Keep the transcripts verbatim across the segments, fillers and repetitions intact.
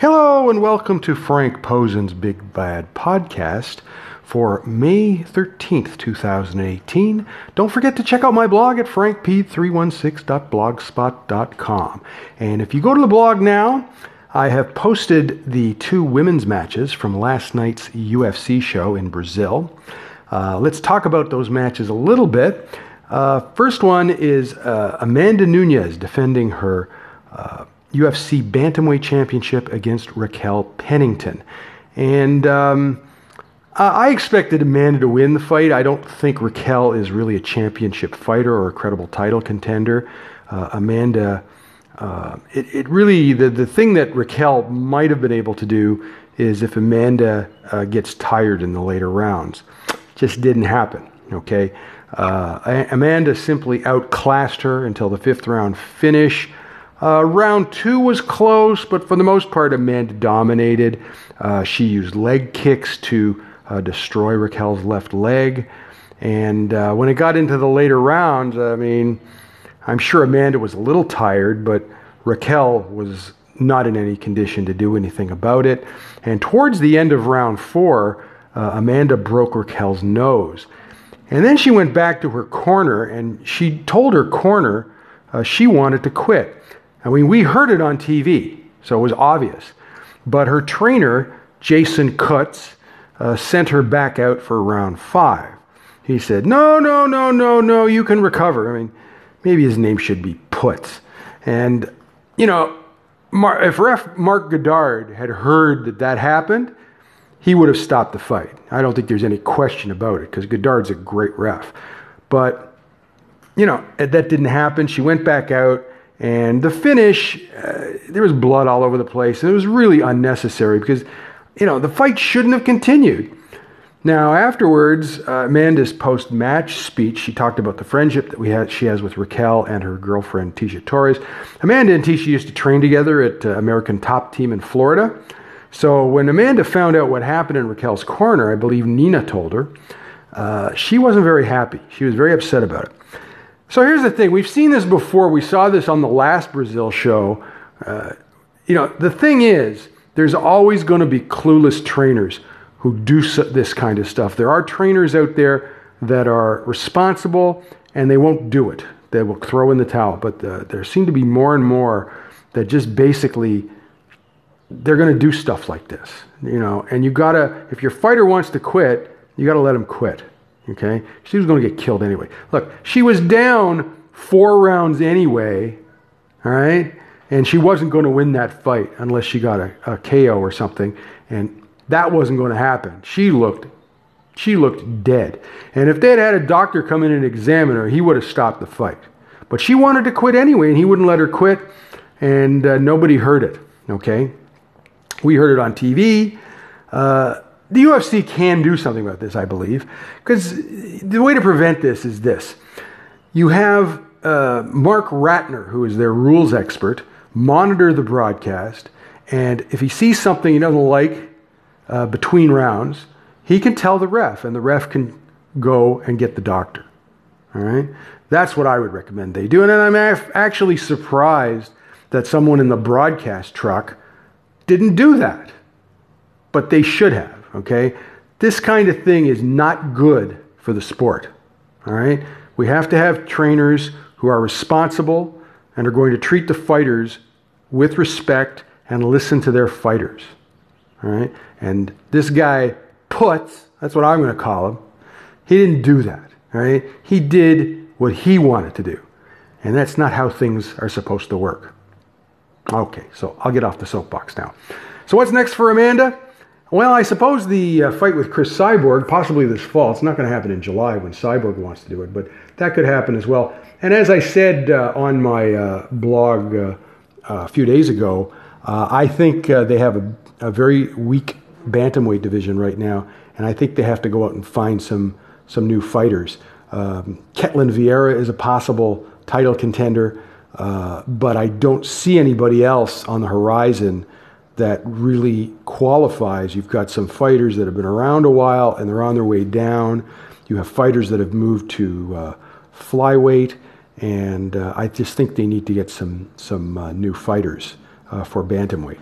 Hello and welcome to Frank Posen's Big Bad Podcast for May thirteenth, two thousand eighteen. Don't forget to check out my blog at frank p three one six dot blogspot dot com. And if you go to the blog now, I have posted the two women's matches from last night's U F C show in Brazil. Uh, let's talk about those matches a little bit. Uh, first one is uh, Amanda Nunez defending her uh, U F C Bantamweight Championship against Raquel Pennington. And um, I expected Amanda to win the fight. I don't think Raquel is really a championship fighter or a credible title contender. Uh, Amanda, uh, it, it really, the, the thing that Raquel might have been able to do is if Amanda uh, gets tired in the later rounds. Just didn't happen, okay? Uh, Amanda simply outclassed her until the fifth round finish. Uh, round two was close, but for the most part, Amanda dominated. Uh, she used leg kicks to uh, destroy Raquel's left leg. And uh, when it got into the later rounds, I mean, I'm sure Amanda was a little tired, but Raquel was not in any condition to do anything about it. And towards the end of round four, uh, Amanda broke Raquel's nose. And then she went back to her corner, and she told her corner uh, she wanted to quit. I mean, we heard it on T V, so it was obvious. But her trainer, Jason Kutz, uh, sent her back out for round five. He said, no, no, no, no, no, you can recover. I mean, maybe his name should be Putz. And, you know, Mar- if ref Mark Goddard had heard that that happened, he would have stopped the fight. I don't think there's any question about it, because Goddard's a great ref. But, you know, that didn't happen. She went back out. And the finish, uh, there was blood all over the place, and it was really unnecessary because, you know, the fight shouldn't have continued. Now, afterwards, uh, Amanda's post-match speech, she talked about the friendship that we had, she has with Raquel and her girlfriend, Tisha Torres. Amanda and Tisha used to train together at uh, American Top Team in Florida. So when Amanda found out what happened in Raquel's corner, I believe Nina told her, uh, she wasn't very happy. She was very upset about it. So here's the thing. We've seen this before. We saw this on the last Brazil show. Uh, you know, the thing is, there's always going to be clueless trainers who do so, this kind of stuff. There are trainers out there that are responsible, and they won't do it. They will throw in the towel. But the, there seem to be more and more that just basically, they're going to do stuff like this. You know, and you got to, if your fighter wants to quit, you got to let him quit. Okay, she was going to get killed anyway. Look, she was down four rounds anyway, all right? And she wasn't going to win that fight unless she got a, a K O or something, and that wasn't going to happen. She looked, she looked dead. And if they had had a doctor come in and examine her, he would have stopped the fight. But she wanted to quit anyway, and he wouldn't let her quit, and uh, nobody heard it, okay? We heard it on T V. Uh... The U F C can do something about this, I believe, because the way to prevent this is this. You have uh, Mark Ratner, who is their rules expert, monitor the broadcast, and if he sees something he doesn't like uh, between rounds, he can tell the ref, and the ref can go and get the doctor. All right? That's what I would recommend they do, and I'm af- actually surprised that someone in the broadcast truck didn't do that, but they should have. Okay, this kind of thing is not good for the sport. All right, we have to have trainers who are responsible and are going to treat the fighters with respect and listen to their fighters. All right, and this guy Putz, that's what I'm going to call him. He didn't do that. All right, he did what he wanted to do, and that's not how things are supposed to work. Okay, so I'll get off the soapbox now. So what's next for Amanda? Well, I suppose the uh, fight with Chris Cyborg, possibly this fall, it's not going to happen in July when Cyborg wants to do it, but that could happen as well. And as I said uh, on my uh, blog uh, uh, a few days ago, uh, I think uh, they have a, a very weak bantamweight division right now, and I think they have to go out and find some, some new fighters. Um, Ketlin Vieira is a possible title contender, uh, but I don't see anybody else on the horizon that really qualifies. You've got some fighters that have been around a while and they're on their way down. You have fighters that have moved to uh, flyweight, and uh, I just think they need to get some some uh, new fighters uh, for bantamweight.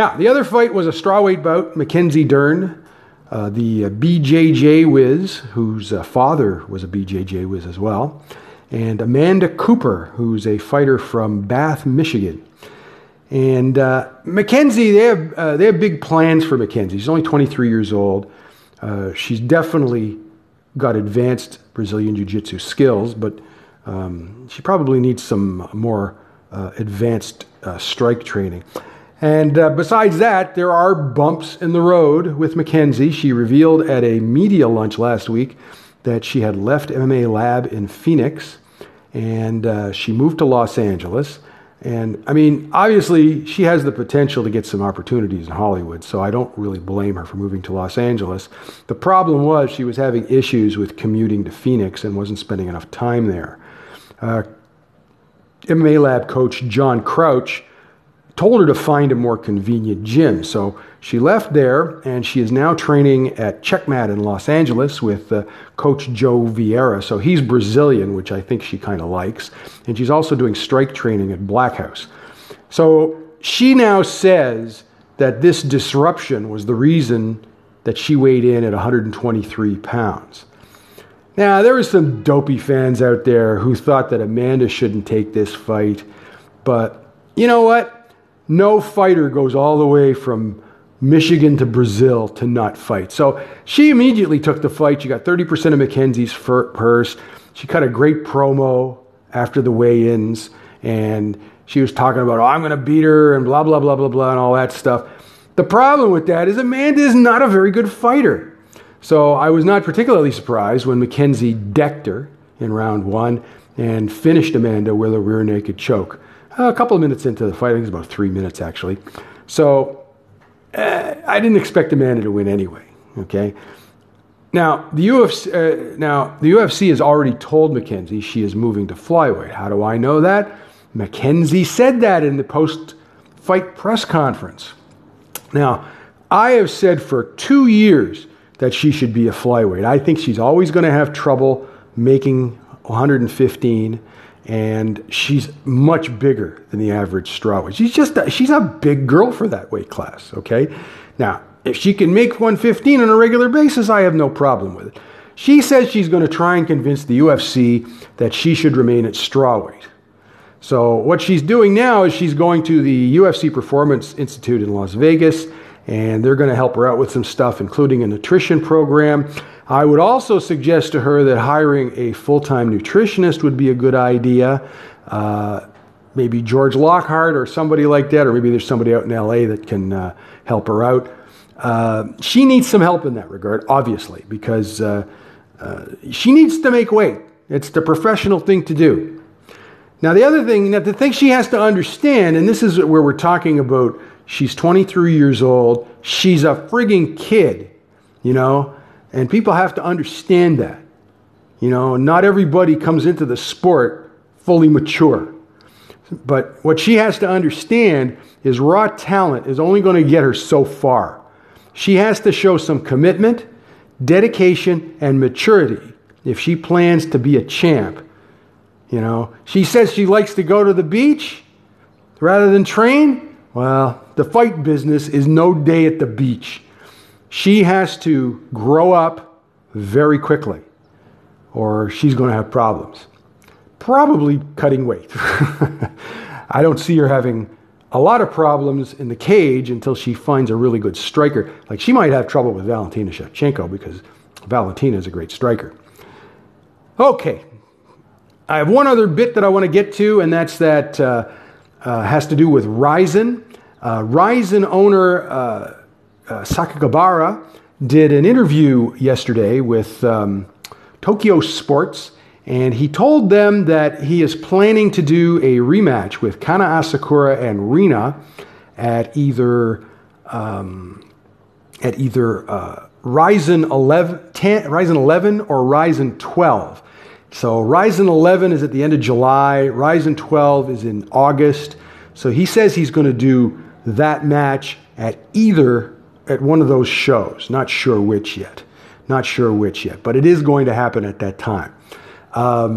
Now, the other fight was a strawweight bout. Mackenzie Dern, uh, the uh, B J J whiz, whose uh, father was a B J J whiz as well, and Amanda Cooper, who's a fighter from Bath, Michigan. And uh, Mackenzie, they have, uh, they have big plans for Mackenzie. She's only twenty-three years old. Uh, she's definitely got advanced Brazilian Jiu-Jitsu skills, but um, she probably needs some more uh, advanced uh, strike training. And uh, besides that, there are bumps in the road with Mackenzie. She revealed at a media lunch last week that she had left M M A Lab in Phoenix, and uh, she moved to Los Angeles. And, I mean, obviously, she has the potential to get some opportunities in Hollywood, so I don't really blame her for moving to Los Angeles. The problem was she was having issues with commuting to Phoenix and wasn't spending enough time there. Uh, M M A Lab coach John Crouch told her to find a more convenient gym, so she left there, and she is now training at Checkmat in Los Angeles with uh, Coach Joe Vieira. So he's Brazilian, which I think she kind of likes. And she's also doing strike training at Black House. So she now says that this disruption was the reason that she weighed in at one hundred twenty-three pounds. Now, there were some dopey fans out there who thought that Amanda shouldn't take this fight. But you know what? No fighter goes all the way from Michigan to Brazil to not fight. So she immediately took the fight. She got thirty percent of Mackenzie's purse. She cut a great promo after the weigh-ins, and she was talking about, oh, I'm going to beat her and blah, blah, blah, blah, blah, and all that stuff. The problem with that is Amanda is not a very good fighter. So I was not particularly surprised when Mackenzie decked her in round one and finished Amanda with a rear naked choke. A couple of minutes into the fight, I think it was about three minutes actually. So Uh, I didn't expect Amanda to win anyway. Okay. Now the U F C. Uh, now the U F C has already told Mackenzie she is moving to flyweight. How do I know that? Mackenzie said that in the post-fight press conference. Now I have said for two years that she should be a flyweight. I think she's always going to have trouble making one fifteen, and she's much bigger than the average strawweight. She's just a, she's a big girl for that weight class, okay? Now, if she can make one fifteen on a regular basis, I have no problem with it. She says she's going to try and convince the U F C that she should remain at strawweight. So what she's doing now is she's going to the U F C Performance Institute in Las Vegas, and they're going to help her out with some stuff, including a nutrition program. I would also suggest to her that hiring a full-time nutritionist would be a good idea. Uh, maybe George Lockhart or somebody like that, or maybe there's somebody out in L A that can uh, help her out. Uh, she needs some help in that regard, obviously, because uh, uh, she needs to make weight. It's the professional thing to do. Now, the other thing, the thing she has to understand, and this is where we're talking about, she's twenty-three years old. She's a frigging kid, you know? And people have to understand that. You know, not everybody comes into the sport fully mature. But what she has to understand is raw talent is only going to get her so far. She has to show some commitment, dedication, and maturity if she plans to be a champ. You know, she says she likes to go to the beach rather than train. Well, the fight business is no day at the beach. She has to grow up very quickly, or she's going to have problems. Probably cutting weight. I don't see her having a lot of problems in the cage until she finds a really good striker. Like, she might have trouble with Valentina Shevchenko because Valentina is a great striker. Okay. I have one other bit that I want to get to, and that's that uh, uh, has to do with Rizin. Uh, Rizin owner... Uh, Uh, Sakagabara did an interview yesterday with um, Tokyo Sports, and he told them that he is planning to do a rematch with Kana Asakura and Rina at either um, at either uh, Rizin eleven, ten, Rizin eleven or Rizin twelve. So Rizin eleven is at the end of July. Rizin twelve is in August. So he says he's going to do that match at either. At one of those shows, not sure which yet, not sure which yet, but it is going to happen at that time. Um,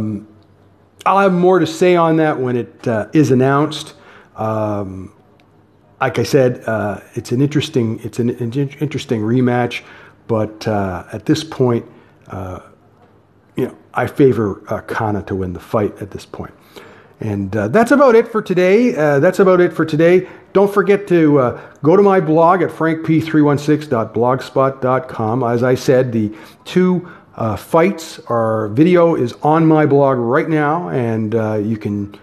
I'll have more to say on that when it uh, is announced. Um, like I said, uh, it's an interesting, it's an, an interesting rematch, but uh, at this point, uh, you know, I favor uh, Kana to win the fight at this point. And uh, that's about it for today. Uh, that's about it for today. Don't forget to uh, go to my blog at frank p three one six dot blogspot dot com. As I said, the two uh, fights, our video is on my blog right now, and uh, you can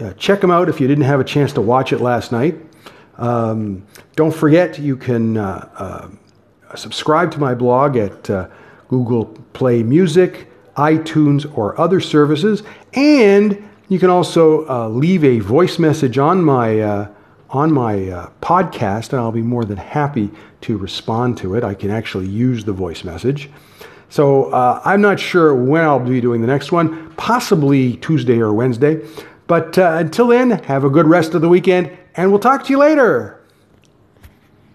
uh, check them out if you didn't have a chance to watch it last night. Um, don't forget, you can uh, uh, subscribe to my blog at uh, Google Play Music, iTunes, or other services, and you can also uh, leave a voice message on my uh, on my uh, podcast, and I'll be more than happy to respond to it. I can actually use the voice message. So uh, I'm not sure when I'll be doing the next one, possibly Tuesday or Wednesday. But uh, until then, have a good rest of the weekend, and we'll talk to you later.